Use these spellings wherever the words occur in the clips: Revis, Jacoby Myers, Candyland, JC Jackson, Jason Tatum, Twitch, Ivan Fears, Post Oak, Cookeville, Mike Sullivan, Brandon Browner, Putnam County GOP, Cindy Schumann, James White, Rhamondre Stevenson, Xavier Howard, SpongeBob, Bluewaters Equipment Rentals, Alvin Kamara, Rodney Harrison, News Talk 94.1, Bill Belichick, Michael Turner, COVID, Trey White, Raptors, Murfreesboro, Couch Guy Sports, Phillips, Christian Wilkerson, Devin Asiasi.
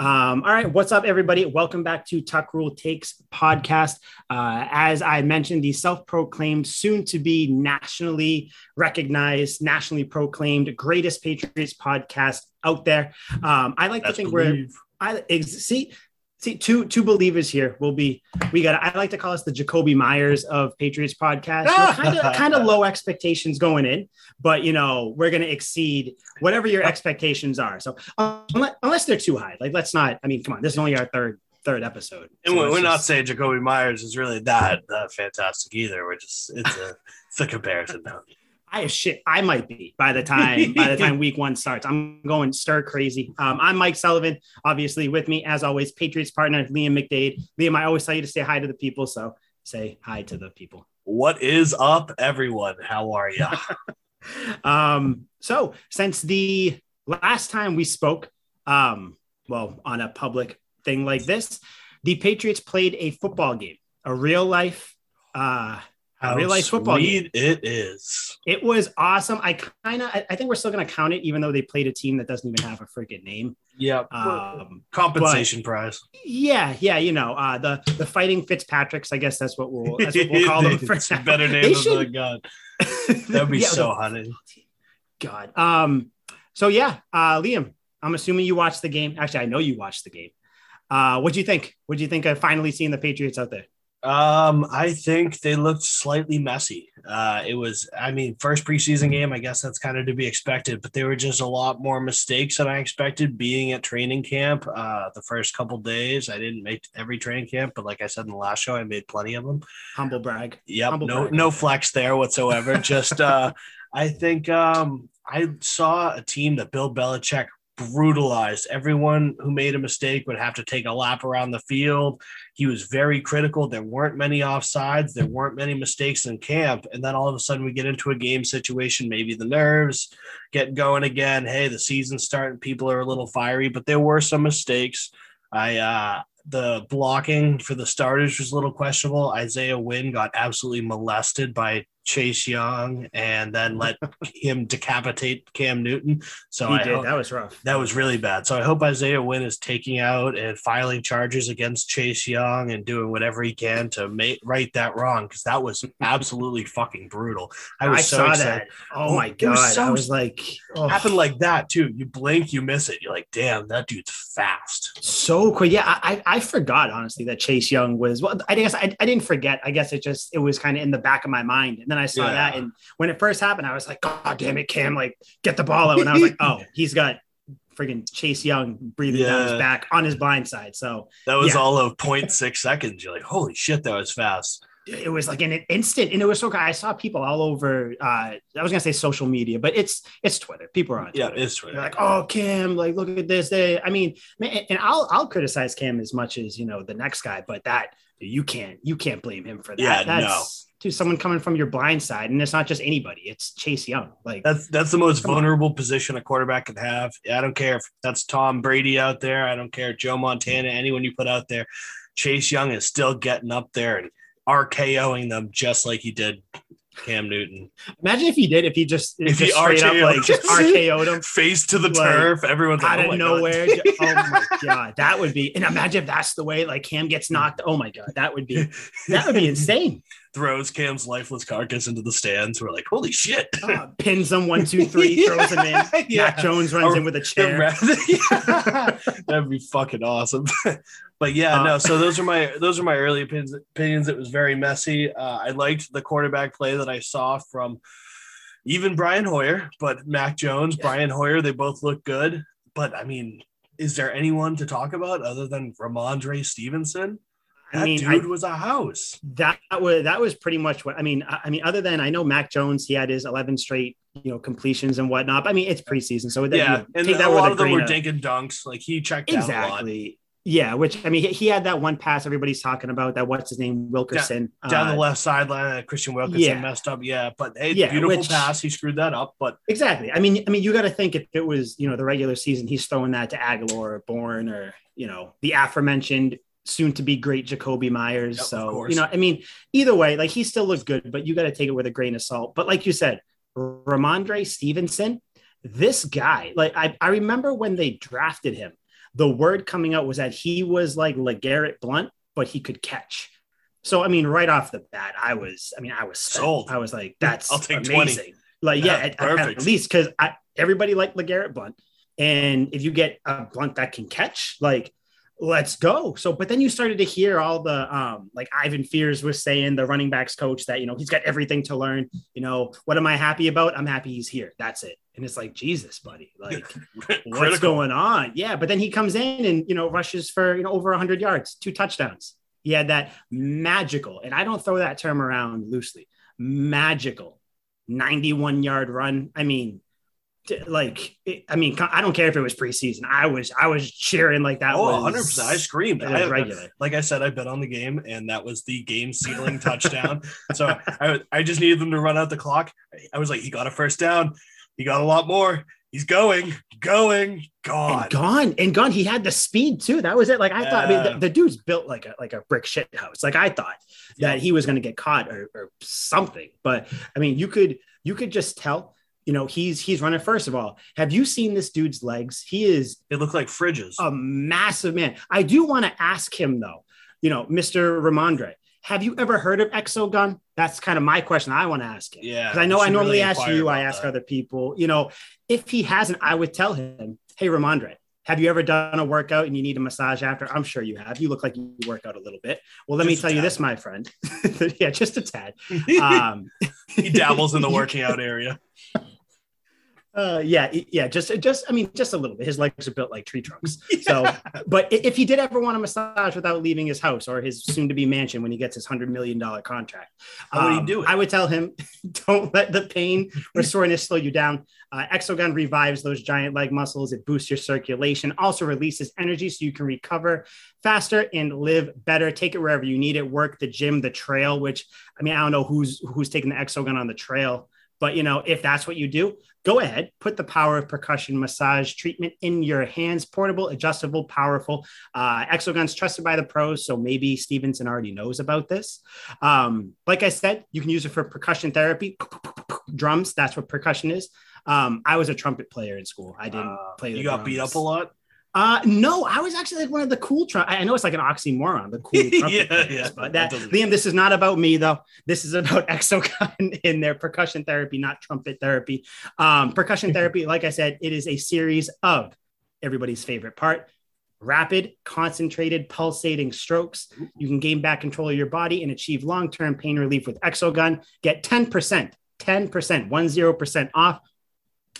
All right. What's up, everybody? Welcome back to Tuck Rule Takes podcast. As I mentioned, the self-proclaimed, soon to be nationally recognized, nationally proclaimed greatest Patriots podcast out there. I like That's to think believe. See, two believers here will be, I like to call us the Jacoby Myers of Patriots podcast. Kind of low expectations going in, but you know, we're going to exceed whatever your expectations are. So unless they're too high, like let's not, I mean, come on, this is only our third episode. And so we're not saying Jacoby Myers is really that fantastic either. We're just, it's a comparison though. I might be by the time week one starts. I'm going stir crazy. I'm Mike Sullivan, obviously with me as always, Patriots partner Liam McDade. Liam, I always tell you to say hi to the people, so say hi to the people. What is up, everyone? How are you? So since the last time we spoke, on a public thing like this, the Patriots played a football game, a real life. How real-life football game. It is. It was awesome. I think we're still going to count it, even though they played a team that doesn't even have a freaking name. Yeah. Compensation prize. Yeah. You know, the Fighting Fitzpatricks. I guess that's what we'll call them. It's a better name than the God. That'd be so funny. God. So yeah, Liam. I'm assuming you watched the game. Actually, I know you watched the game. What'd you think? What'd you think of finally seeing the Patriots out there? I think they looked slightly messy. It was, I mean, first preseason game, I guess that's kind of to be expected, but there were just a lot more mistakes than I expected being at training camp. The first couple days, I didn't make every training camp, but like I said in the last show, I made plenty of them. Humble brag. Yep. No flex there whatsoever. Just, I think, I saw a team that Bill Belichick brutalized. Everyone who made a mistake would have to take a lap around the field. He was very critical. There weren't many offsides. There weren't many mistakes in camp. And then all of a sudden we get into a game situation, maybe the nerves get going again. Hey, the season's starting. People are a little fiery, but there were some mistakes. The blocking for the starters was a little questionable. Isaiah Wynn got absolutely molested by Chase Young and then let him decapitate Cam Newton. That was rough. That was really bad. So I hope Isaiah Wynn is taking out and filing charges against Chase Young and doing whatever he can to right that wrong, because that was absolutely fucking brutal. I saw that. Oh my God. Happened like that too. You blink, you miss it. You're like, damn, that dude's fast. So quick. Yeah, I forgot honestly that Chase Young was. Well, I guess I didn't forget. I guess it was kind of in the back of my mind. And then I saw that, and when it first happened, I was like, God damn it, Cam, like, get the ball out. And I was like, oh, he's got friggin' Chase Young breathing down his back on his blind side. So that was all of 0.6 seconds. You're like, holy shit, that was fast. It was like in an instant, and it was so good. I saw people all over, I was going to say social media, but it's Twitter. People are on Twitter. Yeah, it's Twitter. They're like, oh, Cam, like, look at this. I mean, man, and I'll criticize Cam as much as, you know, the next guy, but that you can't blame him for that. Yeah, no. To someone coming from your blind side, and it's not just anybody; it's Chase Young. Like that's the most vulnerable position a quarterback can have. I don't care if that's Tom Brady out there. I don't care Joe Montana, anyone you put out there. Chase Young is still getting up there and RKOing them just like he did Cam Newton. Imagine if he straight up like just RKO'd him face to the turf. Everyone's like, out of nowhere. Oh my God, that would be. And imagine if that's the way like Cam gets knocked. Oh my God, that would be insane. Throws Cam's lifeless carcass into the stands. We're like, holy shit! Pins him 1, 2, 3. Throws him in. Yeah. Mac Jones runs in with a chair. That'd be fucking awesome. But So those are my early opinions. It was very messy. I liked the quarterback play that I saw from even Brian Hoyer, but Mac Jones, Brian Hoyer, they both look good. But I mean, is there anyone to talk about other than Rhamondre Stevenson? That dude was a house. That was pretty much what I mean, other than I know Mac Jones, he had his 11 straight, you know, completions and whatnot. But, I mean, it's preseason, so a lot of them were dink and dunks. Like he checked exactly. Out a lot. Yeah, which I mean, he had that one pass everybody's talking about. That what's his name, Wilkerson down the left sideline. Christian Wilkerson messed up. Yeah, but hey, beautiful pass. He screwed that up. But exactly. I mean, you got to think if it was you know the regular season, he's throwing that to Aguilar or Bourne or you know the aforementioned soon to be great Jacoby Myers. Yep, so you know, I mean, either way, like he still looked good, but you got to take it with a grain of salt. But like you said, Rhamondre Stevenson, this guy, like I remember when they drafted him. the word coming out was that he was like LeGarrette Blunt, but he could catch. So, I mean, right off the bat, I was sold. I was like, that's amazing. 20. Like, yeah, at least because everybody liked LeGarrette Blunt. And if you get a Blunt that can catch, like, let's go. So, but then you started to hear all the, like Ivan Fears was saying, the running backs coach, that, you know, he's got everything to learn. You know, what am I happy about? I'm happy he's here. That's it. And it's like, Jesus, buddy, like what's going on? Yeah. But then he comes in and, you know, rushes for, you know, over 100 yards, 2 touchdowns. He had that magical, and I don't throw that term around loosely, magical 91-yard run. I mean, I don't care if it was preseason. I was cheering like that. Oh, 100%. I screamed. Like I said, I bet on the game, and that was the game sealing touchdown. So I just needed them to run out the clock. I was like, he got a first down. He got a lot more. He's gone. He had the speed too. That was it. Like I thought, I mean, the dude's built like a brick shit house. Like I thought that he was going to get caught or something, but I mean, you could just tell. You know, he's running. First of all, have you seen this dude's legs? They look like fridges. A massive man. I do want to ask him though, you know, Mr. Rhamondre, have you ever heard of ExoGun? That's kind of my question I want to ask him. Yeah. Because I know I normally ask you, I ask other people, you know, if he hasn't, I would tell him, hey, Rhamondre, have you ever done a workout and you need a massage after? I'm sure you have. You look like you work out a little bit. Well, let me tell you this, my friend. Yeah, just a tad. He dabbles in the working out area. Just a little bit. His legs are built like tree trunks. Yeah. So, but if he did ever want a massage without leaving his house or his soon-to-be mansion when he gets his $100 million contract, how would he do it? I would tell him, don't let the pain or soreness slow you down. ExoGun revives those giant leg muscles. It boosts your circulation, also releases energy so you can recover faster and live better. Take it wherever you need it. Work the gym, the trail. Which I mean, I don't know who's taking the ExoGun on the trail. But, you know, if that's what you do, go ahead, put the power of percussion massage treatment in your hands. Portable, adjustable, powerful. ExoGun's trusted by the pros, so maybe Stevenson already knows about this. Like I said, you can use it for percussion therapy. Drums, that's what percussion is. I was a trumpet player in school. I didn't play the drums. You got beat up a lot? No, I was actually like one of the cool I know it's like an oxymoron, the cool trumpet players, but Liam, this is not about me though. This is about ExoGun in their percussion therapy, not trumpet therapy. Percussion therapy, like I said, it is a series of everybody's favorite part, rapid, concentrated, pulsating strokes. You can gain back control of your body and achieve long-term pain relief with ExoGun. Get 10% off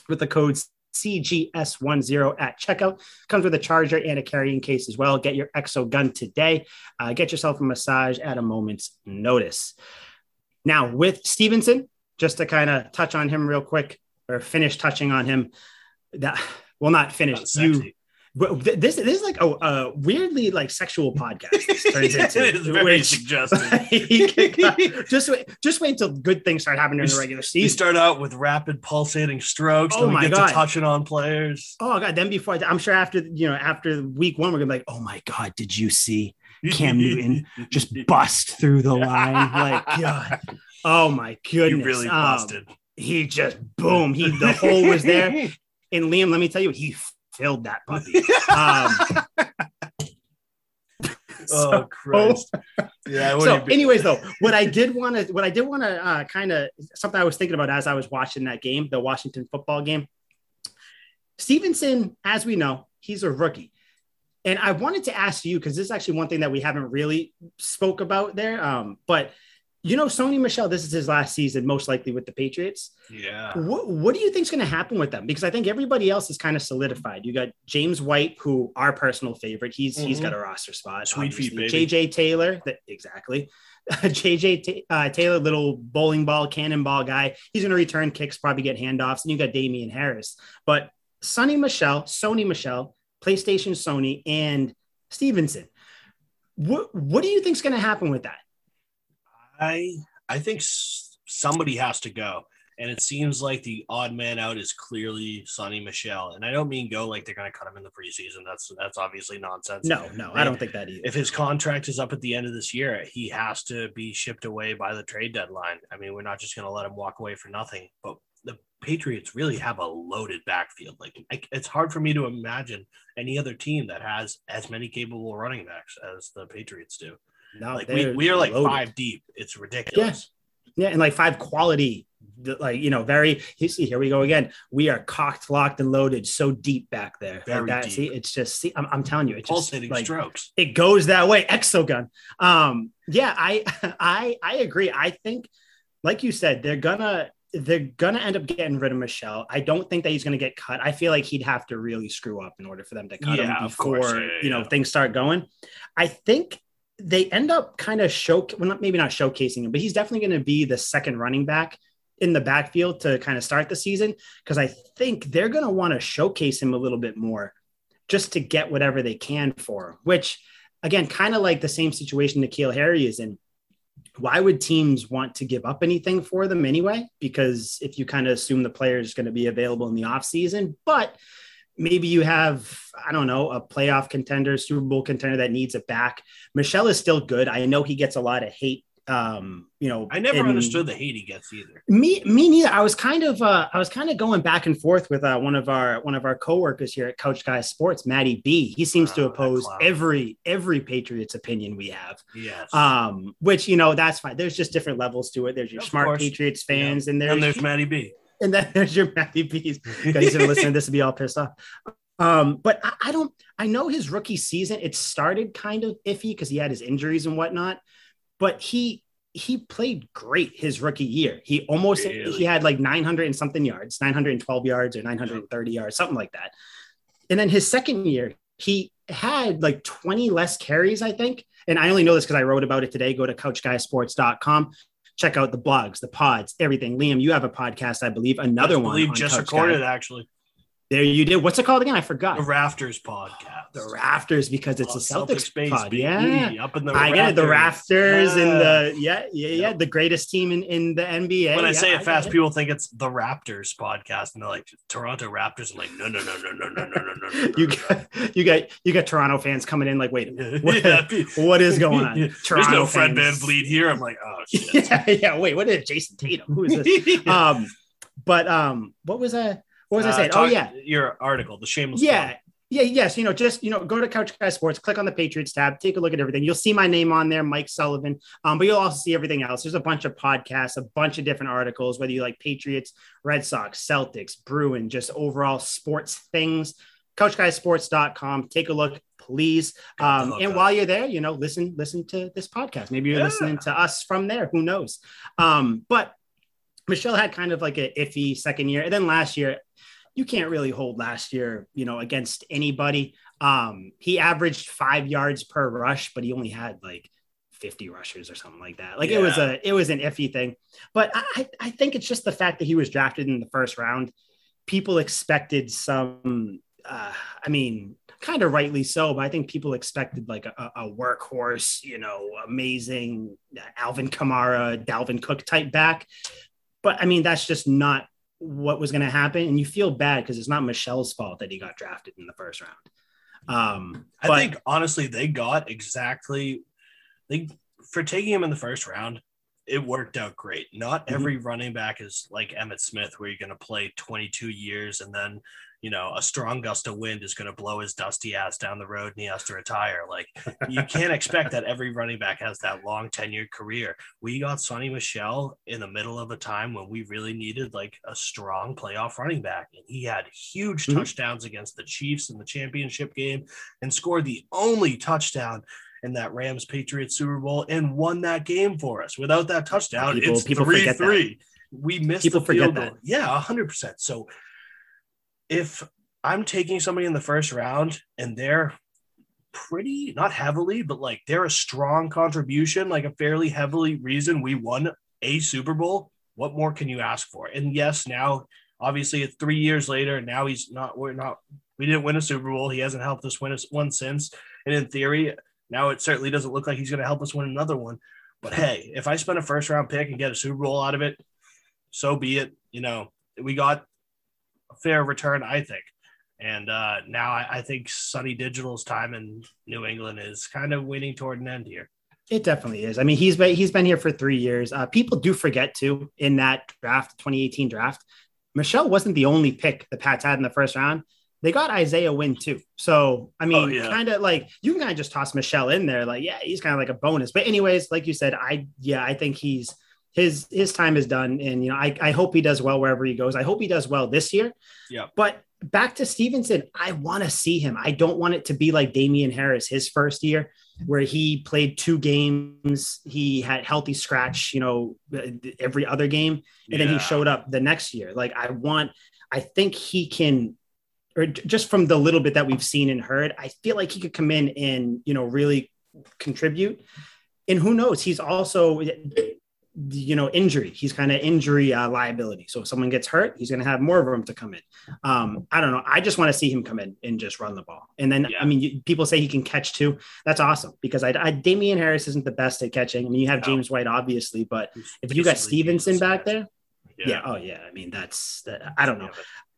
with the code CGS10 at checkout. Comes with a charger and a carrying case as well. Get your ExoGun today. Get yourself a massage at a moment's notice. Now with Stevenson, just to kind of touch on him real quick, or finish touching on him. That well, not finish. You. This is like a weirdly like sexual podcast. This turns into it is very suggestive. Like, just wait until good things start happening during the regular season. We start out with rapid pulsating strokes. Oh then my we get god, to touching on players. Oh god, then before I'm sure after week 1 we're gonna be like, oh my god, did you see Cam Newton just bust through the line? Like god, oh my goodness, you really busted. He just boom, the hole was there. And Liam, let me tell you, he killed that puppy. Oh Christ! Yeah. Anyways, though, what I did want to kind of something I was thinking about as I was watching that game, the Washington football game. Stevenson, as we know, he's a rookie, and I wanted to ask you because this is actually one thing that we haven't really spoke about there. But you know, Sony Michel, this is his last season, most likely with the Patriots. Yeah. What do you think is going to happen with them? Because I think everybody else is kind of solidified. You got James White, who our personal favorite. He's got a roster spot. Sweet feet, baby. JJ Taylor. Exactly. JJ Taylor, little bowling ball, cannonball guy. He's going to return kicks, probably get handoffs. And you got Damian Harris. But Sony Michel, PlayStation Sony, and Stevenson. What do you think is going to happen with that? I think somebody has to go, and it seems like the odd man out is clearly Sony Michel. And I don't mean go like they're going to cut him in the preseason. That's obviously nonsense. No, I don't think that either. If his contract is up at the end of this year, he has to be shipped away by the trade deadline. I mean, we're not just going to let him walk away for nothing. But the Patriots really have a loaded backfield. Like it's hard for me to imagine any other team that has as many capable running backs as the Patriots do. No, like we are like loaded. Five deep. It's ridiculous. Yeah. And like five quality, like, you know, very, you see, here we go again. We are cocked, locked, and loaded so deep back there. Very like that, deep. See, it's just, see, I'm telling you, it's pulsating just like, strokes. It goes that way. ExoGun. Yeah, I agree. I think, like you said, they're gonna end up getting rid of Michel. I don't think that he's gonna get cut. I feel like he'd have to really screw up in order for them to cut him before things start going. I think they end up kind of maybe not showcasing him, but he's definitely going to be the second running back in the backfield to kind of start the season, because I think they're going to want to showcase him a little bit more just to get whatever they can for him, which again, kind of like the same situation N'Keal Harry is in. Why would teams want to give up anything for them anyway? Because if you kind of assume the player is going to be available in the offseason, but maybe you have, I don't know, a playoff contender, Super Bowl contender that needs a back. Michel is still good. I know he gets a lot of hate. I never understood the hate he gets either. Me neither. I was kind of going back and forth with one of our coworkers here at Couch Guy Sports, Matty B. He seems to oppose every Patriots opinion we have. Yes. Which that's fine. There's just different levels to it. There's your smart Patriots fans, yeah. and there's Matty B. And then there's your Matty B's. You guys are listening to this and be all pissed off. But I know his rookie season, it started kind of iffy because he had his injuries and whatnot, but he played great his rookie year. He almost, he had like 900 and something yards, 912 yards or 930 yards, something like that. And then his second year, he had like 20 less carries, I think. And I only know this because I wrote about it today. Go to couchguysports.com. Check out the blogs, the pods, everything. Liam, you have a podcast, I believe. Another one just recorded, actually. There you did. What's it called again? I forgot. The Rafters podcast. The Rafters, because it's a Celtics pod. BD, yeah, up in the I Rafters. Get it. The Rafters and the yeah, the greatest team in the NBA. When I say it fast, people think it's the Raptors podcast, and they're like Toronto Raptors. I'm like, no. You got Toronto fans coming in like, wait a minute, what is going on? There's no Fred VanVleet here. I'm like, oh shit. Yeah. Wait, what is Jason Tatum? Who is this? What was I saying? Your article, the shameless. Yes. Go to Couch Guy Sports, click on the Patriots tab, take a look at everything. You'll see my name on there, Mike Sullivan. But you'll also see everything else. There's a bunch of podcasts, a bunch of different articles, whether you like Patriots, Red Sox, Celtics, Bruin, just overall sports things. CouchGuySports.com. Take a look, please. And while you're there, listen to this podcast. Maybe you're listening to us from there. Who knows? But Michel had kind of like an iffy second year. And then last year, you can't really hold last year, against anybody. He averaged 5 yards per rush, but he only had like 50 rushers or something like that. Like it was an iffy thing, but I think it's just the fact that he was drafted in the first round. People expected some, kind of rightly so, but I think people expected like a workhorse, amazing Alvin Kamara, Dalvin Cook type back. But that's just not what was going to happen. And you feel bad because it's not Michel's fault that he got drafted in the first round. I think honestly, for taking him in the first round, it worked out great. Not every running back is like Emmitt Smith, where you're going to play 22 years and then, a strong gust of wind is going to blow his dusty ass down the road and he has to retire. Like you can't expect that every running back has that long tenured career. We got Sony Michel in the middle of a time when we really needed like a strong playoff running back. And he had huge touchdowns against the Chiefs in the championship game and scored the only touchdown in that Rams Patriots Super Bowl and won that game for us. Without that touchdown, it's 3-3. We missed the field goal. Yeah, 100%. So if I'm taking somebody in the first round and they're pretty, not heavily, but like they're a strong contribution, like a fairly heavily reason we won a Super Bowl, what more can you ask for? And yes, now obviously it's 3 years later and now we didn't win a Super Bowl. He hasn't helped us win one since. And in theory, now it certainly doesn't look like he's going to help us win another one. But hey, if I spend a first round pick and get a Super Bowl out of it, so be it. We got a fair return, I think. And now I think Sonny Digital's time in New England is kind of waiting toward an end here. It definitely is. He's been here for 3 years. People do forget too in that draft, 2018 draft, Michel wasn't the only pick the Pats had in the first round. They got Isaiah Wynn too. So, I mean, kind of like you can kind of just toss Michel in there. Like, yeah, he's kind of like a bonus, but anyways, like you said, I think he's, his time is done. And, you know, I hope he does well wherever he goes. I hope he does well this year. Yeah. But back to Stevenson, I want to see him. I don't want it to be like Damian Harris, his first year where he played 2 games. He had healthy scratch, you know, every other game. And then he showed up the next year. Like I think he can, or just from the little bit that we've seen and heard, I feel like he could come in and, you know, really contribute. And who knows, he's also, you know, injury. He's kind of injury liability. So if someone gets hurt, he's going to have more of room to come in. I don't know. I just want to see him come in and just run the ball. And then, I mean, people say he can catch too. That's awesome because Damian Harris isn't the best at catching. I mean, you have James White, obviously, but if you got Stevenson back there, I mean, I don't know.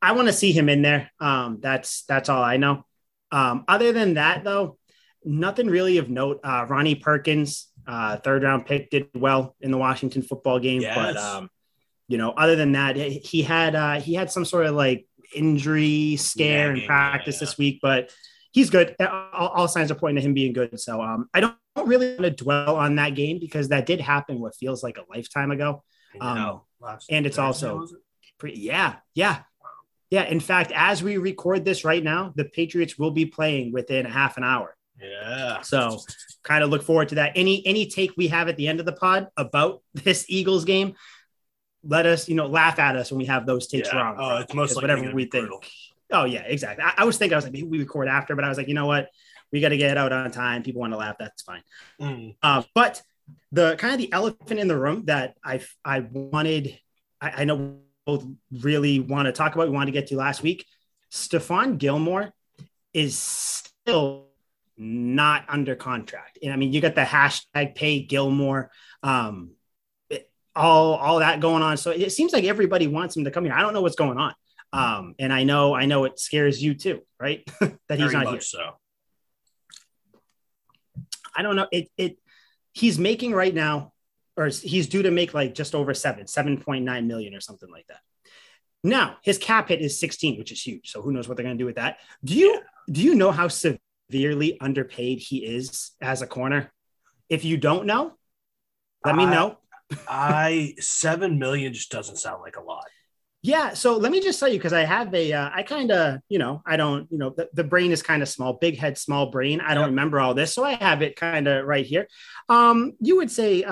I want to see him in there. That's all I know. Other than that though, nothing really of note. Ronnie Perkins, 3rd round pick, did well in the Washington football game. Yes. But, you know, other than that, he had some sort of like injury scare in practice this week, but he's good. All signs are pointing to him being good. So I don't really want to dwell on that game because that did happen what feels like a lifetime ago. And it's also pretty, yeah. In fact, as we record this right now, the Patriots will be playing within half an hour. Yeah. So kind of look forward to that. Any take we have at the end of the pod about this Eagles game, let us, you know, laugh at us when we have those takes wrong. Oh, it's most likely whatever we think. Oh yeah, exactly. I was thinking, I was like, maybe we record after, but I was like, you know what? We got to get out on time. People want to laugh. That's fine. But the kind of the elephant in the room that I know we both really want to talk about, we wanted to get to last week. Stephon Gilmore is still not under contract. And I mean, you got the hashtag pay Gilmore, all that going on. So it seems like everybody wants him to come here. I don't know what's going on. And I know it scares you too, right? That he's not here. So I don't know. He's making right now, or he's due to make like just over 7.9 million or something like that. Now his cap hit is 16, which is huge. So who knows what they're going to do with that. Do you know how severely underpaid he is as a corner? If you don't know, let me know. 7 million just doesn't sound like a lot. Yeah. So let me just tell you, because I have the brain is kind of small, big head, small brain. I don't remember all this. So I have it kind of right here. You would say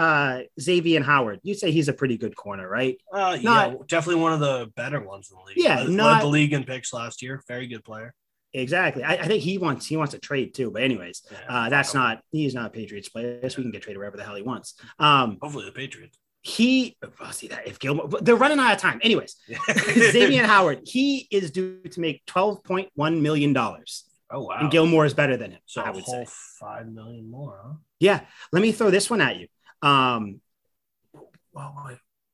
Xavier Howard, you'd say he's a pretty good corner, right? Definitely one of the better ones in the league. Yeah. Led the league in picks last year. Very good player. Exactly. I think he wants to trade too, but anyways, he's not a Patriots player. I guess we can get traded wherever the hell he wants. Hopefully the Patriots. They're running out of time. Anyways, Xavier Howard, he is due to make $12.1 million. Oh, wow. And Gilmore is better than him. So I would say $5 million more. Huh? Yeah. Let me throw this one at you.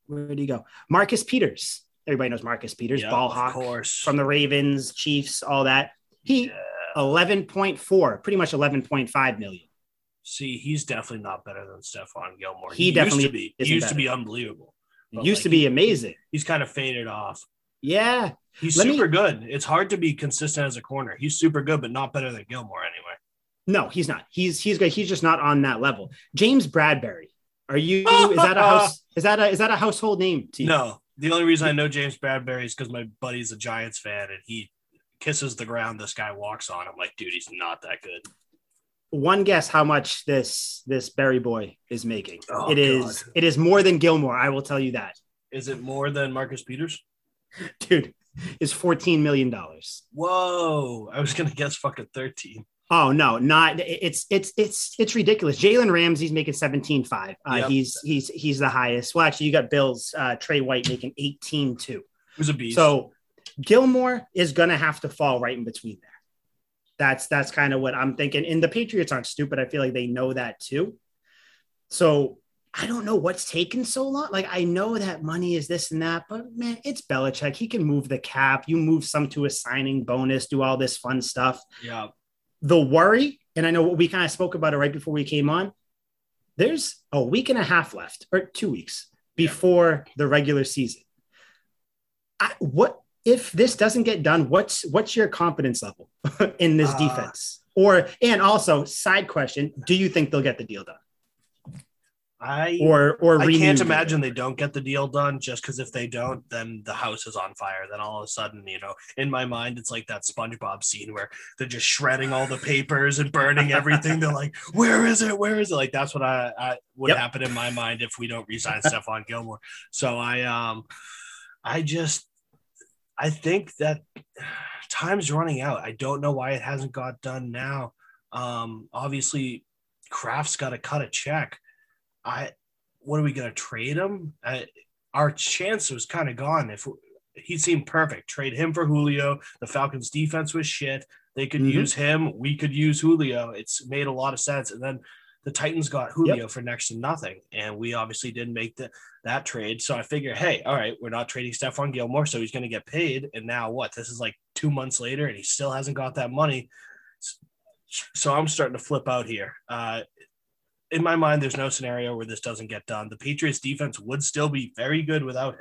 Where did he go? Marcus Peters. Everybody knows Marcus Peters, ball hawk from the Ravens, Chiefs, all that. He 11.4, pretty much 11.5 million. See, he's definitely not better than Stephon Gilmore. He definitely used to be. He used to be unbelievable. He used to be amazing. He's kind of faded off. Yeah. He's super good. It's hard to be consistent as a corner. He's super good, but not better than Gilmore anyway. No, he's not. He's good. He's just not on that level. James Bradberry. Is that a household name to you? No. The only reason I know James Bradberry is because my buddy's a Giants fan and he kisses the ground this guy walks on. I'm like, dude, he's not that good. One guess how much this Berry boy is making. Oh, it is more than Gilmore. I will tell you that. Is it more than Marcus Peters? Dude, it's $14 million. Whoa. I was going to guess fucking 13. Oh no, not it's ridiculous. Jalen Ramsey's making 17.5. He's the highest. Well, actually, you got Bills Trey White making 18.2. Who's a beast. So Gilmore is gonna have to fall right in between there. That's kind of what I'm thinking. And the Patriots aren't stupid. I feel like they know that too. So I don't know what's taken so long. Like, I know that money is this and that, but man, it's Belichick. He can move the cap. You move some to a signing bonus, do all this fun stuff. Yeah. The worry, and I know we kind of spoke about it right before we came on, there's a week and a half left, or 2 weeks before the regular season. What if this doesn't get done? What's your confidence level in this defense? And also, side question: do you think they'll get the deal done? I can't imagine they don't get the deal done, just because if they don't, then the house is on fire. Then all of a sudden, in my mind, it's like that SpongeBob scene where they're just shredding all the papers and burning everything. They're like, where is it? Where is it? Like, that's what I would happen in my mind if we don't re-sign Stephon Gilmore. So I think that time's running out. I don't know why it hasn't got done now. Obviously Kraft's got to cut a check. What are we going to trade him? Our chance was kind of gone. If he seemed perfect, trade him for Julio. The Falcons defense was shit. They could use him. We could use Julio. It's made a lot of sense. And then the Titans got Julio for next to nothing. And we obviously didn't make that trade. So I figure, hey, all right, we're not trading Stephon Gilmore. So he's going to get paid. And now what? This is like 2 months later and he still hasn't got that money. So I'm starting to flip out here. In my mind, there's no scenario where this doesn't get done. The Patriots defense would still be very good without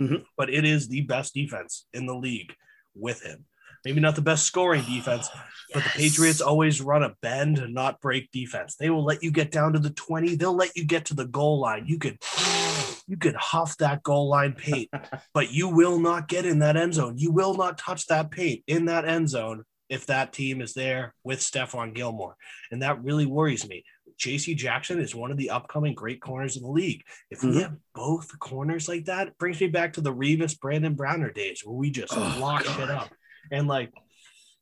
him, but it is the best defense in the league with him. Maybe not the best scoring defense, but the Patriots always run a bend and not break defense. They will let you get down to the 20. They'll let you get to the goal line. You could huff that goal line paint, but you will not get in that end zone. You will not touch that paint in that end zone if that team is there with Stephon Gilmore. And that really worries me. JC Jackson is one of the upcoming great corners of the league. If we have both corners like that, it brings me back to the Revis, Brandon Browner days where we just lock shit up. And like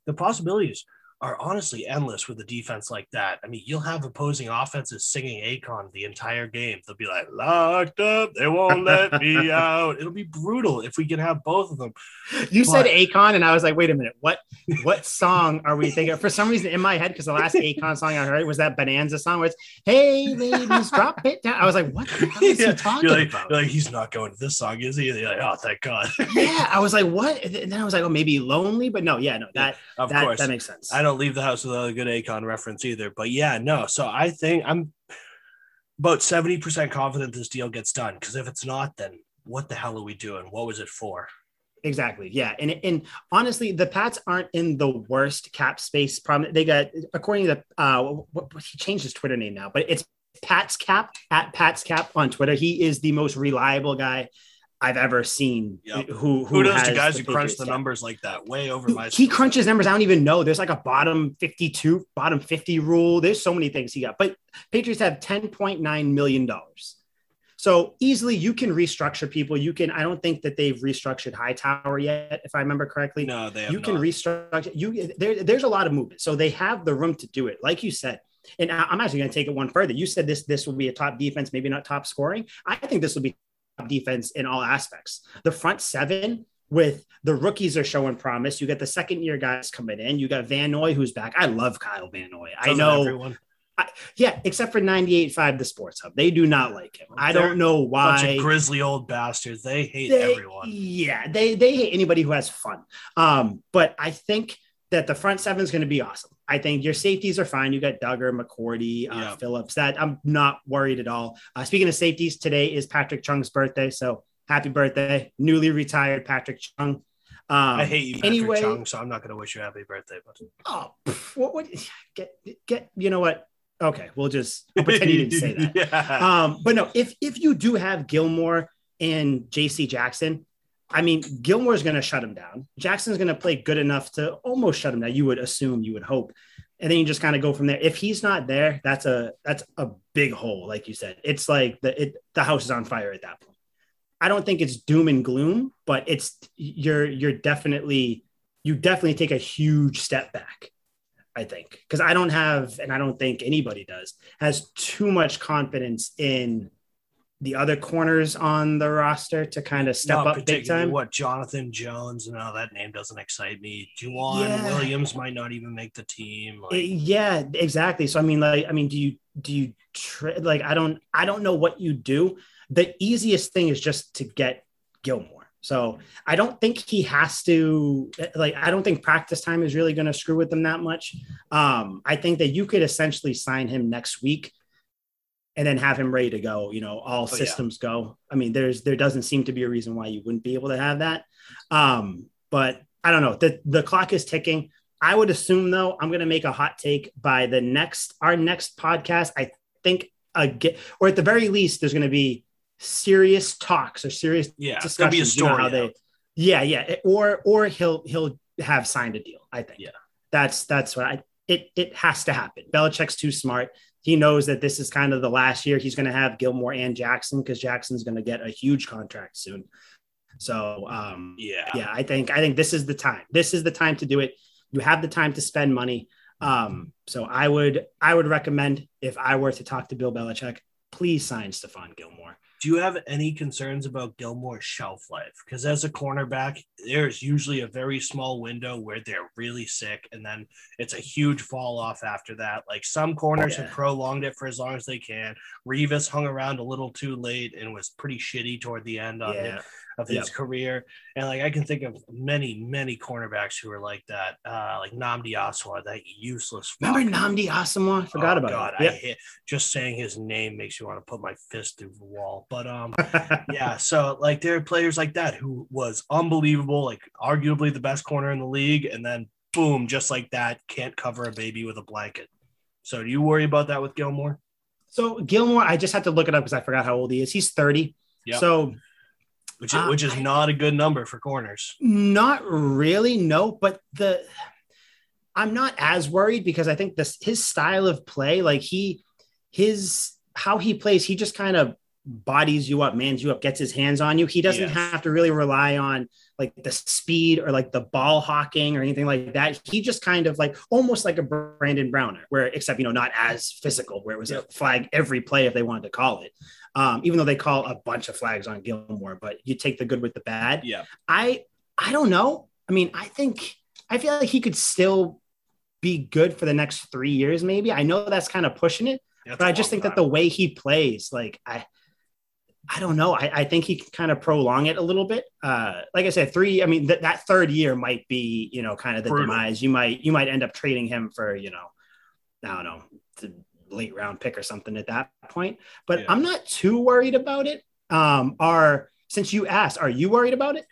the possibilities are honestly endless with a defense like that. I mean, you'll have opposing offenses singing Akon the entire game. They'll be like, locked up, they won't let me out. It'll be brutal if we can have both of them. You said Akon, and I was like, wait a minute, what song are we thinking? For some reason in my head, because the last Akon song I heard was that Bonanza song where it's, hey, ladies, drop it down. I was like, what the hell is he talking about? You're like, he's not going to this song, is he? And you're like, oh, thank God. I was like, what? And then I was like, oh, maybe Lonely, but no, of course. That makes sense. I don't leave the house without a good Akon reference either, but so I think I'm about 70% confident this deal gets done, because if it's not, then what the hell are we doing? What was it for? Exactly. Yeah. And honestly, the Pats aren't in the worst cap space problem. They got, according to the he changed his Twitter name now, but it's Pats Cap at Pats Cap on Twitter. He is the most reliable guy I've ever seen. Who knows the guys who crunch the numbers like that way over my he crunches numbers. I don't even know. There's like a bottom 52, bottom 50 rule. There's so many things he got, but Patriots have $10.9 million. So easily you can restructure people. I don't think that they've restructured Hightower yet, if I remember correctly. No, they have not. Can restructure there's a lot of movement. So they have the room to do it. Like you said, and I'm actually going to take it one further. You said this will be a top defense, maybe not top scoring. I think this will be defense in all aspects. The front seven with the rookies are showing promise. You got the second year guys coming in. You got Van Noy, who's back. I love Kyle Van Noy. I know everyone. Except for 98.5, the Sports Hub. They do not like him. I don't know why. Bunch of grizzly old bastards. They hate everyone. Yeah, they hate anybody who has fun. But I think that the front seven is going to be awesome. I think your safeties are fine. You got Duggar, McCourty, Phillips. That I'm not worried at all. Speaking of safeties, today is Patrick Chung's birthday. So happy birthday, newly retired Patrick Chung. I hate you, Patrick Chung, so I'm not going to wish you happy birthday. But get you know what? Okay, we'll just pretend you didn't say that. But no, if you do have Gilmore and JC Jackson, I mean, Gilmore's going to shut him down. Jackson's going to play good enough to almost shut him down. You would assume, you would hope. And then you just kind of go from there. If he's not there, that's a big hole. Like you said, it's like the house is on fire at that point. I don't think it's doom and gloom, but you definitely take a huge step back, I think. Cause I don't have, and I don't think anybody has too much confidence in the other corners on the roster to kind of step up big time. What, Jonathan Jones? No, that name doesn't excite me. Juwan Williams might not even make the team. Exactly. So, I mean, I don't know what you do. The easiest thing is just to get Gilmore. So I don't think he has to, I don't think practice time is really going to screw with them that much. I think that you could essentially sign him next week. and then have him ready to go, you know, all systems go. I mean, there doesn't seem to be a reason why you wouldn't be able to have that. But I don't know, the clock is ticking. I would assume though, I'm going to make a hot take by our next podcast. I think again, or at the very least, there's going to be serious talks or serious discussions. Be a story, you know, Or he'll have signed a deal. I think that's what it has to happen. Belichick's too smart. He knows that this is kind of the last year he's going to have Gilmore and Jackson, because Jackson's going to get a huge contract soon. So I think this is the time. This is the time to do it. You have the time to spend money. So I would recommend, if I were to talk to Bill Belichick, please sign Stephon Gilmore. Do you have any concerns about Gilmore's shelf life? Because as a cornerback, there's usually a very small window where they're really sick, and then it's a huge fall off after that. Like, some corners have prolonged it for as long as they can. Revis hung around a little too late and was pretty shitty toward the end of his career. And like, I can think of many, many cornerbacks who are like that, like Nnamdi Aswa, that useless fuck. Remember Nnamdi Aswa? Forgot about God, him. Just saying his name makes me want to put my fist through the wall. But so like, there are players like that who was unbelievable, like arguably the best corner in the league, and then boom, just like that, can't cover a baby with a blanket. So do you worry about that with Gilmore? So Gilmore, I just had to look it up because I forgot how old he is. He's 30. Yep. So which is not a good number for corners. Not really, no. But I'm not as worried, because I think his style of play, like how he plays, he just kind of bodies you up, mans you up, gets his hands on you. He doesn't have to really rely on like the speed or like the ball hawking or anything like that. He just kind of like, almost like a Brandon Browner, where, except, you know, not as physical, where it was a flag every play if they wanted to call it. Even though they call a bunch of flags on Gilmore, but you take the good with the bad. Yeah. I don't know. I mean, I feel like he could still be good for the next 3 years, maybe. I know that's kind of pushing it, but I just think that the way he plays, like, I don't know. I think he can kind of prolong it a little bit. Like I said, that third year might be, you know, kind of the demise. You might end up trading him for, you know, I don't know, late round pick or something at that point. But I'm not too worried about it. Since you asked, are you worried about it?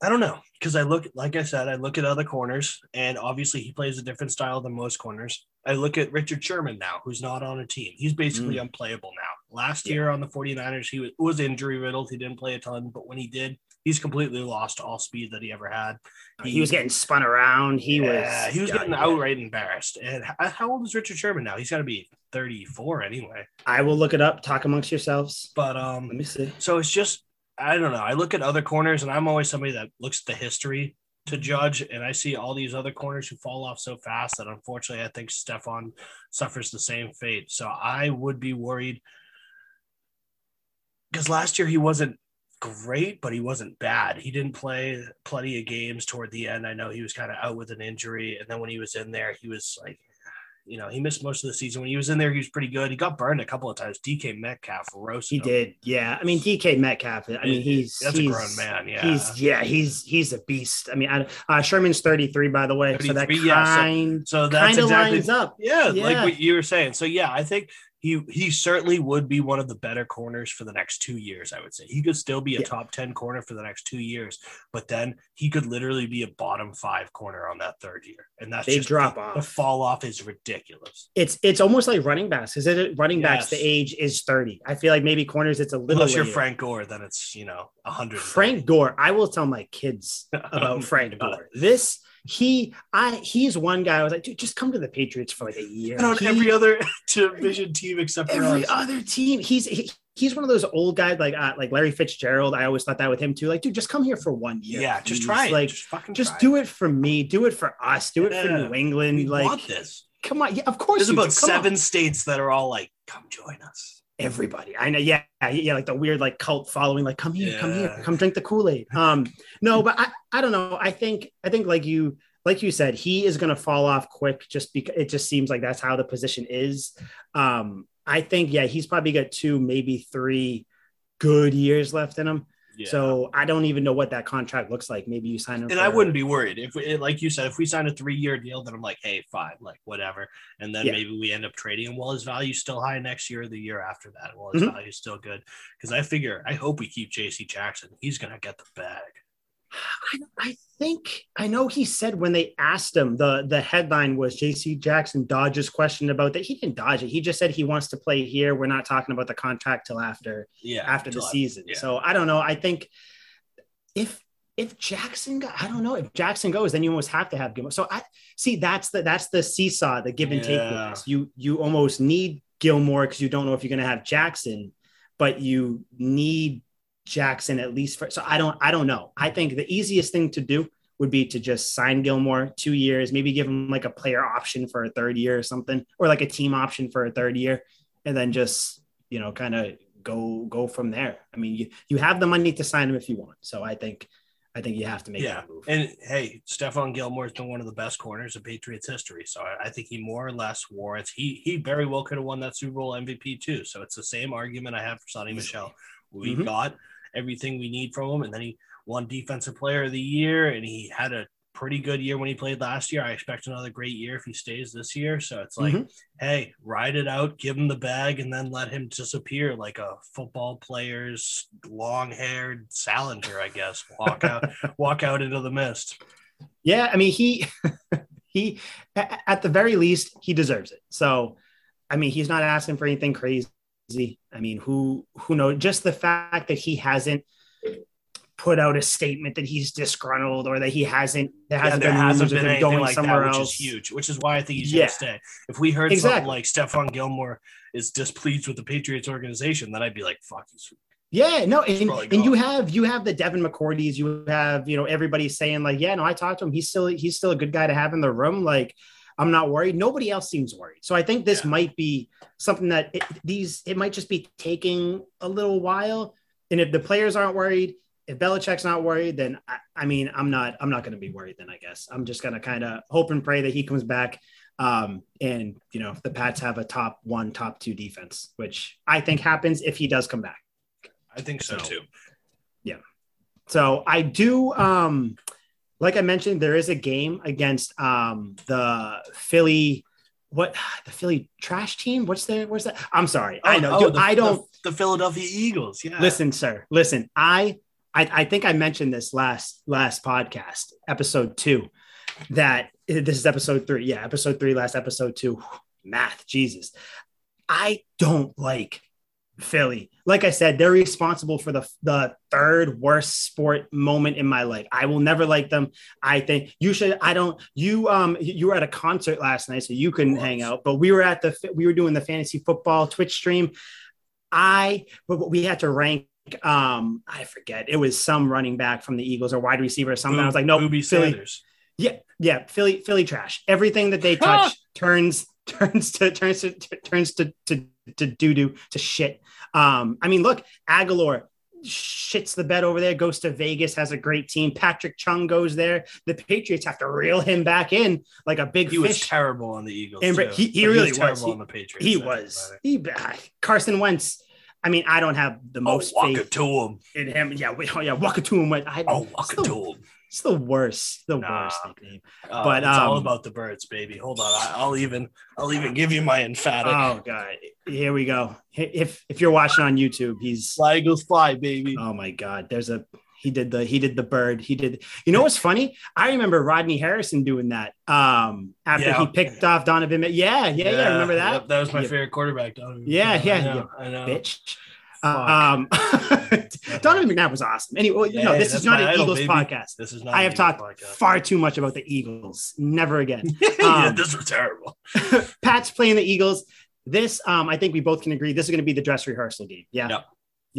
I don't know, because I look at other corners, and obviously he plays a different style than most corners. I look at Richard Sherman now, who's not on a team. He's basically unplayable now. Last year on the 49ers, he was injury riddled. He didn't play a ton, but when he did, he's completely lost all speed that he ever had. He was getting spun around. He was getting outright embarrassed. And how old is Richard Sherman now? He's got to be 34 anyway. I will look it up. Talk amongst yourselves. But let me see. So it's just, I don't know. I look at other corners, and I'm always somebody that looks at the history to judge, and I see all these other corners who fall off so fast that, unfortunately, I think Stephon suffers the same fate. So I would be worried, because last year he wasn't great, but he wasn't bad. He didn't play plenty of games toward the end. I know he was kind of out with an injury, and then when he was in there, he was like, you know, he missed most of the season. When he was in there, he was pretty good. He got burned a couple of times. DK Metcalf roasted him. He did, yeah. I mean, DK Metcalf, I mean, he's a grown man, yeah. He's a beast. I mean, Sherman's 33, by the way. 33, so that so that's exactly, lines up. Yeah, like what you were saying. So, yeah, I think he certainly would be one of the better corners for the next 2 years, I would say. He could still be a top 10 corner for the next 2 years, but then he could literally be a bottom 5 corner on that third year. And that's off. The fall off is ridiculous. It's almost like running backs. Is it running backs? The age is 30. I feel like maybe corners, it's a little later. Unless you're Frank Gore, then it's, you know, 100. Frank Gore. I will tell my kids about Frank Gore. He's one guy I was like, dude, just come to the Patriots for like a year. And on every other division team except for every other team, he's one of those old guys like Larry Fitzgerald. I always thought that with him too. Like, dude, just come here for 1 year. Yeah, please. Just try it. Like, just do it for me. Do it for us. Do it for New England. We want this. Come on, yeah, of course. There's about 7 states that are all like, come join us. Everybody, I know, yeah, like the weird like cult following, like come here, come drink the Kool-Aid. No, but I don't know. I think like you said, he is going to fall off quick, just because it just seems like that's how the position is. I think he's probably got 2, maybe 3 good years left in him. Yeah. So I don't even know what that contract looks like. Maybe you sign him. And I wouldn't be worried if we, like you said, if we sign a 3-year deal, then I'm like, hey, fine, like whatever. And then maybe we end up trading him while his value's still high next year or the year after that, while his value's still good. Because I figure, I hope we keep JC Jackson. He's going to get the bag. I think I know he said when they asked him, the headline was JC Jackson dodges question about that. He didn't dodge it. He just said he wants to play here. We're not talking about the contract till after the season. Yeah. So I don't know. I think if Jackson goes, then you almost have to have Gilmore. So I see that's the seesaw, the give and take. With you almost need Gilmore because you don't know if you're going to have Jackson, but you need Jackson at least for, so I don't know. I think the easiest thing to do would be to just sign Gilmore 2 years, maybe give him like a player option for a third year or something, or like a team option for a third year, and then just, you know, kind of go from there. I mean, you have the money to sign him if you want. So I think you have to make that move. And hey, Stephon Gilmore has been one of the best corners in Patriots history. So I think he more or less warrants. He very well could have won that Super Bowl MVP too. So it's the same argument I have for Sony Michel. We got everything we need from him, and then he won Defensive Player of the Year, and he had a pretty good year when he played last year. I expect another great year if he stays this year. So it's like, hey, ride it out, give him the bag, and then let him disappear like a football player's long-haired Salinger, I guess, walk out into the mist. Yeah, I mean, he at the very least, he deserves it. So, I mean, he's not asking for anything crazy. I mean, who knows? Just the fact that he hasn't put out a statement that he's disgruntled or that he hasn't, there hasn't been going like somewhere that, else, which is huge. Which is why I think he's going to stay. If we heard something like Stephon Gilmore is displeased with the Patriots organization, then I'd be like, "Fuck." And you have the Devin McCourties, you have, you know, everybody saying like, "Yeah, no, I talked to him. He's still a good guy to have in the room." Like, I'm not worried. Nobody else seems worried. So I think this might be something that it might just be taking a little while. And if the players aren't worried, if Belichick's not worried, then I mean, I'm not going to be worried then, I guess. I'm just going to kind of hope and pray that he comes back. And you know, the Pats have a top 2 defense, which I think happens if he does come back. I think so too. Yeah. So I do, like I mentioned, there is a game against the Philly trash team. What's that? I'm sorry. I know. The Philadelphia Eagles. Yeah. Listen, sir. Listen, I think I mentioned this last podcast, episode 2, that this is episode 3. Yeah. Episode 3, last episode 2, math. Jesus. I don't like Philly. Like I said, they're responsible for the third worst sport moment in my life. I will never like them. I think you should. I don't. You were at a concert last night, so you couldn't hang out. But we were at we were doing the fantasy football Twitch stream. But we had to rank. I forget. It was some running back from the Eagles or wide receiver or something. I was like, no, nope, Philly. Yeah, Philly trash. Everything that they touch turns to doo-doo, to shit. I mean, look, Aguilar shits the bed over there, goes to Vegas, has a great team. Patrick Chung goes there. The Patriots have to reel him back in like a big fish. Was terrible on the Eagles. And he was terrible on the Patriots. Carson Wentz. I mean, I don't have the most faith to him. In him. Yeah, walk it to him. It's the worst. Worst nickname. But it's all about the birds, baby. Hold on. I'll even give you my emphatic. Oh God. Here we go. If you're watching on YouTube, he's fly goes fly, baby. Oh my God. He did the bird. He did. You know what's funny? I remember Rodney Harrison doing that. After he picked off Donovan. Yeah. Remember that? Yep, that was my favorite quarterback. Donovan. I know. Bitch. Donovan McNabb was awesome. Anyway, this is not an Eagles podcast. This is not. I have talked far too much about the Eagles. Never again. This was terrible. Pat's playing the Eagles. This, I think we both can agree, this is going to be the dress rehearsal game. Yeah. Oh,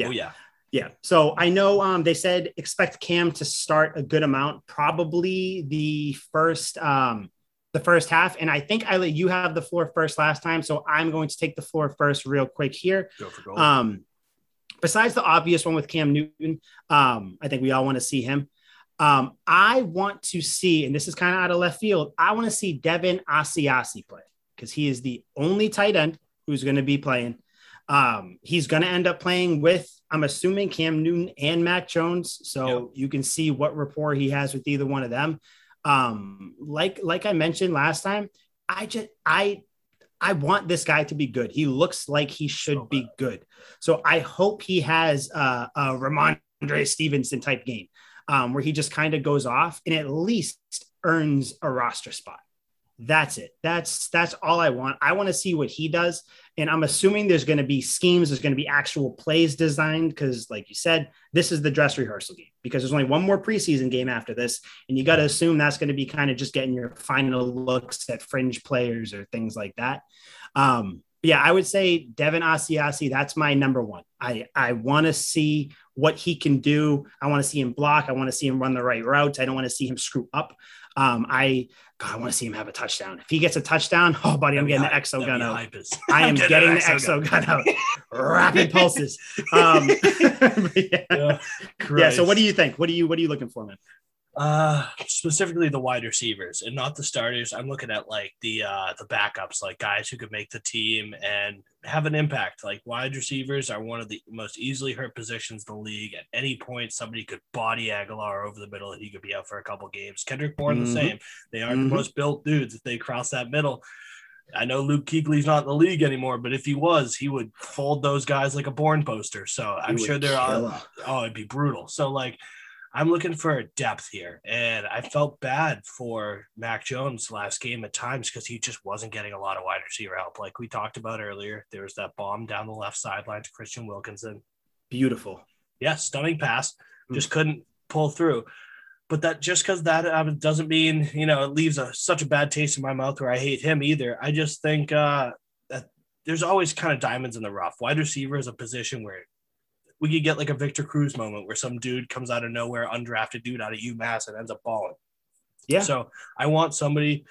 yeah. Yeah. So I know they said expect Cam to start a good amount, probably the first half. And I think I let you have the floor first last time. So I'm going to take the floor first real quick here. Go for gold. Besides the obvious one with Cam Newton, I think we all want to see him. I want to see, and this is kind of out of left field, I want to see Devin Asiasi play because he is the only tight end who's going to be playing. He's going to end up playing with, I'm assuming, Cam Newton and Mac Jones. So you can see what rapport he has with either one of them. Like I mentioned last time, I want this guy to be good. He looks like he should be good. So I hope he has a Rhamondre Stevenson type game where he just kind of goes off and at least earns a roster spot. That's it. That's all I want. I want to see what he does. And I'm assuming there's going to be schemes. There's going to be actual plays designed. Cause like you said, this is the dress rehearsal game because there's only one more preseason game after this. And you got to assume that's going to be kind of just getting your final looks at fringe players or things like that. Yeah, I would say Devin Asiasi. That's my number one. I want to see what he can do. I want to see him block. I want to see him run the right routes. I don't want to see him screw up. I want to see him have a touchdown. If he gets a touchdown, oh, buddy, I'm getting the ExoGun out. I am getting the ExoGun out. Rapid pulses. So what do you think? What are you looking for, man? Specifically the wide receivers and not the starters. I'm looking at like the backups, like guys who could make the team and have an impact. Like wide receivers are one of the most easily hurt positions in the league. At any point, somebody could body Aguilar over the middle and he could be out for a couple games. Kendrick Bourne, the same. They aren't the most built dudes. If they cross that middle, I know Luke Kuechly's not in the league anymore, but if he was, he would fold those guys like a Bourne poster. So I'm sure there are. Oh, it'd be brutal. So like, I'm looking for depth here, and I felt bad for Mac Jones last game at times because he just wasn't getting a lot of wide receiver help. Like we talked about earlier, there was that bomb down the left sideline to Christian Wilkerson. Beautiful. Yeah, stunning pass. Just couldn't pull through. But that just because that doesn't mean, you know, it leaves such a bad taste in my mouth where I hate him either. I just think that there's always kind of diamonds in the rough. Wide receiver is a position where we could get like a Victor Cruz moment where some dude comes out of nowhere, undrafted dude out of UMass and ends up balling. Yeah. So I want to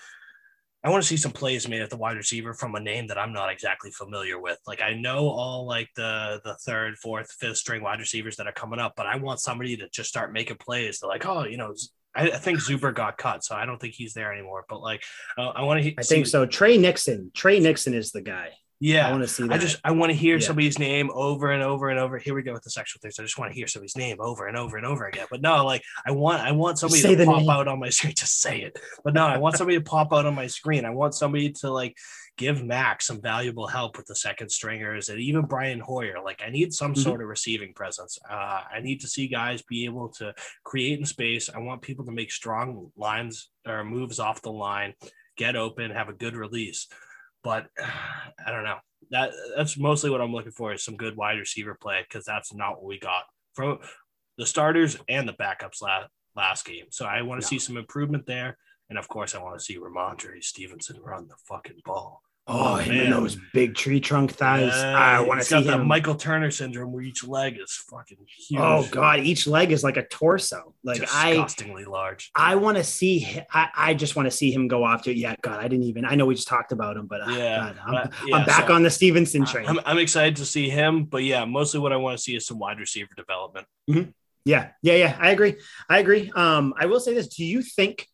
see some plays made at the wide receiver from a name that I'm not exactly familiar with. Like I know all like the third, fourth, fifth string wide receivers that are coming up, but I want somebody to just start making plays. They're like, oh, you know, I think Zuber got cut, so I don't think he's there anymore, but like, I want to, I think so. Trey Nixon is the guy. Yeah, I want to see that. I want to hear somebody's name over and over and over. Here we go with the sexual things. I just want to hear somebody's name over and over and over again. But no, like I want somebody to pop out on my screen. Just say it. But no, I want somebody to pop out on my screen. I want somebody to like give Mac some valuable help with the second stringers and even Brian Hoyer. Like I need some sort of receiving presence. I need to see guys be able to create in space. I want people to make strong lines or moves off the line, get open, have a good release. But I don't know. That's mostly what I'm looking for is some good wide receiver play because that's not what we got from the starters and the backups last game. So I want to see some improvement there. And, of course, I want to see Rhamondre Stevenson run the fucking ball. Oh, him and those big tree trunk thighs. I want to see that Michael Turner syndrome where each leg is fucking huge. Oh God, each leg is like a torso, like disgustingly large. I want to see. I just want to see him go off to it. Yeah, God, I know we just talked about him, but I'm back on the Stevenson train. I'm excited to see him, but yeah, mostly what I want to see is some wide receiver development. Mm-hmm. Yeah. I agree. I will say this: do you think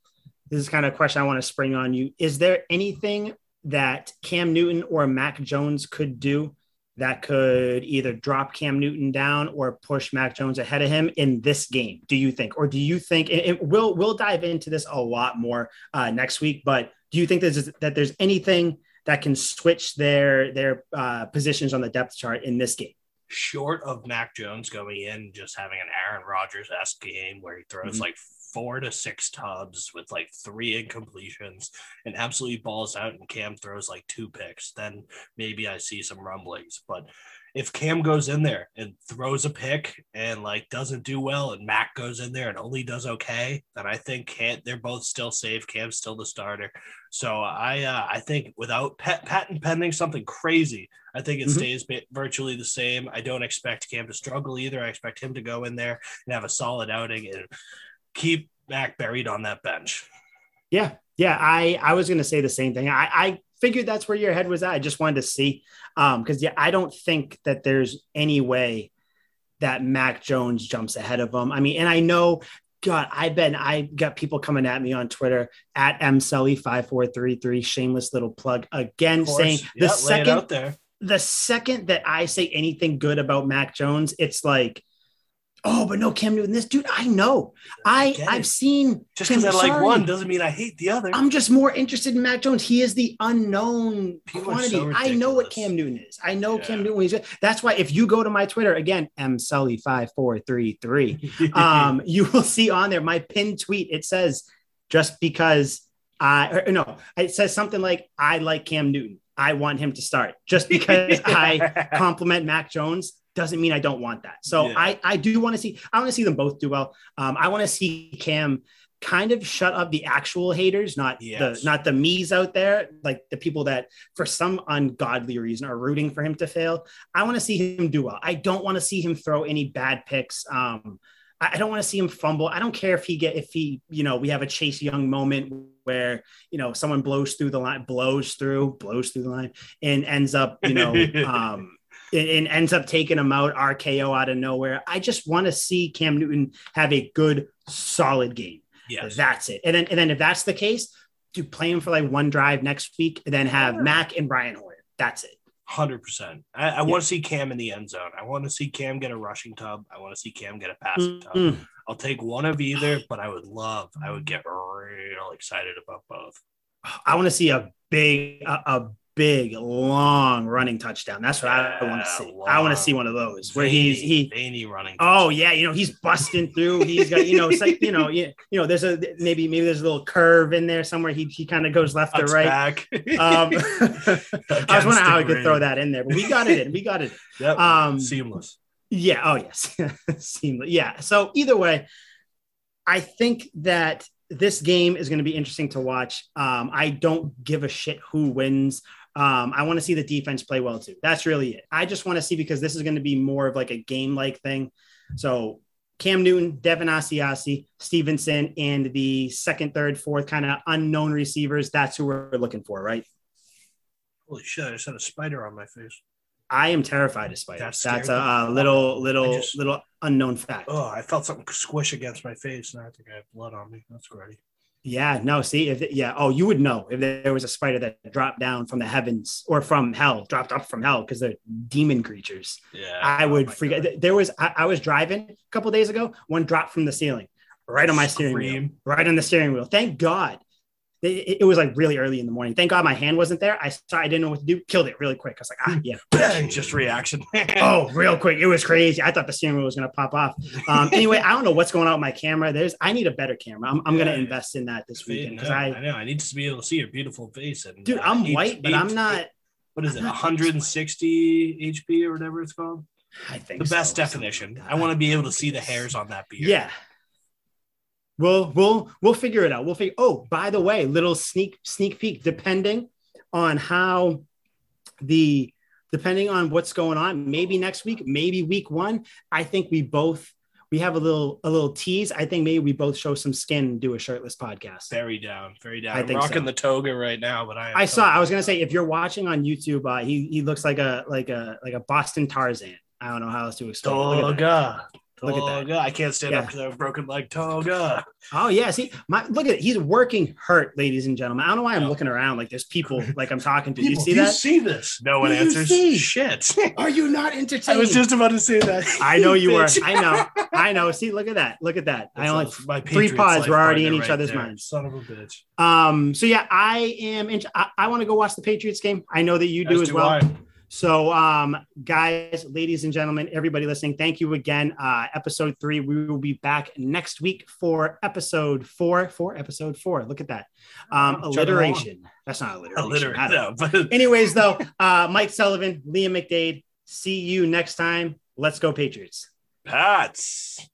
this is kind of a question I want to spring on you? Is there anything that Cam Newton or Mac Jones could do that could either drop Cam Newton down or push Mac Jones ahead of him in this game, do you think? Or do you think, and we'll dive into this a lot more next week, but do you think that there's anything that can switch their positions on the depth chart in this game? Short of Mac Jones going in, just having an Aaron Rodgers-esque game where he throws like 4 to 6 tubs with like 3 incompletions and absolutely balls out and Cam throws like 2 picks, then maybe I see some rumblings. But if Cam goes in there and throws a pick and like doesn't do well and Mac goes in there and only does okay, then I think they're both still safe. Cam's still the starter. So I think without patent pending something crazy, I think it stays virtually the same. I don't expect Cam to struggle either. I expect him to go in there and have a solid outing and keep Mac buried on that bench. Yeah. I was going to say the same thing. I figured that's where your head was at. I just wanted to see. Because I don't think that there's any way that Mac Jones jumps ahead of him. I mean, and I know, God, I got people coming at me on Twitter at mselly5433, shameless little plug again, saying the second, the second that I say anything good about Mac Jones, it's like, oh, but no, Cam Newton, this dude, I know. I've seen. Just because I like one doesn't mean I hate the other. I'm just more interested in Mac Jones. He is the unknown quantity. So I know what Cam Newton is. I know Cam Newton. He's good. That's why if you go to my Twitter, again, msully5433, you will see on there my pinned tweet. It says, just because it says something like, I like Cam Newton. I want him to start. Just because I compliment Mac Jones doesn't mean I don't want that. So yeah. I do want to see, I want to see them both do well. I want to see Cam kind of shut up the actual haters, not the me's out there, like the people that for some ungodly reason are rooting for him to fail. I want to see him do well. I don't want to see him throw any bad picks. I don't want to see him fumble. I don't care if we have a Chase Young moment where, someone blows through the line and ends up, and ends up taking him out, RKO out of nowhere. I just want to see Cam Newton have a good, solid game. Yeah, that's it. And then if that's the case, do play him for like one drive next week and then have Mac and Brian Hoyer. That's it. 100%. I want to see Cam in the end zone. I want to see Cam get a rushing tub. I want to see Cam get a passing tub. I'll take one of either, but I would get real excited about both. I want to see a big, long running touchdown. That's what I want to see. I want to see one of those where he's running. Oh yeah, he's busting through. He's got it's like there's a maybe there's a little curve in there somewhere. He kind of goes left to right. Back. I was wondering how I could throw that in there, but we got it in. Yep. Seamless. Yeah. Oh yes. Seamless. Yeah. So either way, I think that this game is going to be interesting to watch. I don't give a shit who wins. I want to see the defense play well too. That's really it. I just want to see, because this is going to be more of like a game-like thing. So Cam Newton, Devin Asiasi, Stevenson, and the second, third, fourth kind of unknown receivers. That's who we're looking for, right? Holy shit. I just had a spider on my face. I am terrified of spiders. That's a little unknown fact. Oh, I felt something squish against my face, and I think I have blood on me. That's great. Yeah, no, see, you would know if there was a spider that dropped down from the heavens or from hell, dropped up from hell, because they're demon creatures. Yeah, I would freak out. There was, I was driving a couple of days ago, one dropped from the ceiling, right on my steering wheel, right on the steering wheel. Thank God. It was like really early in the morning. Thank God my hand wasn't there. I didn't know what to do. Killed it really quick. I was like, yeah. Just reaction. Oh, real quick. It was crazy. I thought the steering wheel was going to pop off. Anyway, I don't know what's going on with my camera. I need a better camera. I'm going to invest in that this weekend. I know. I need to be able to see your beautiful face. And, dude, I'm white, but I'm not. What is it? 160 HP or whatever it's called? I think the best definition. I want to be able to see the hairs on that beard. Yeah. We'll figure it out. Oh, by the way, little sneak peek, depending on what's going on, maybe next week, maybe week one, I think we have a little tease. I think maybe we both show some skin and do a shirtless podcast. Very down. I'm rocking the toga right now, but I was going to say, if you're watching on YouTube, he looks like a Boston Tarzan. I don't know how else to explain. Toga. Look at that. I can't stand up because I have a broken leg. Toga. Oh, yeah. See, look at it. He's working hurt, ladies and gentlemen. I don't know why I'm looking around like there's people like I'm talking to. People, you see that? You see this? No one answers. Shit. Are you not entertained? I was just about to say that. I know you were. I know. See, look at that. That's my three pods were already in each other's minds. Son of a bitch. So, yeah, I am. I want to go watch the Patriots game. I know that you do as well. So, guys, ladies and gentlemen, everybody listening, thank you again. Episode 3, we will be back next week for episode 4. Look at that. Alliteration. That's not alliteration. No, but... Anyways, though, Mike Sullivan, Liam McDade, see you next time. Let's go Patriots. Pats.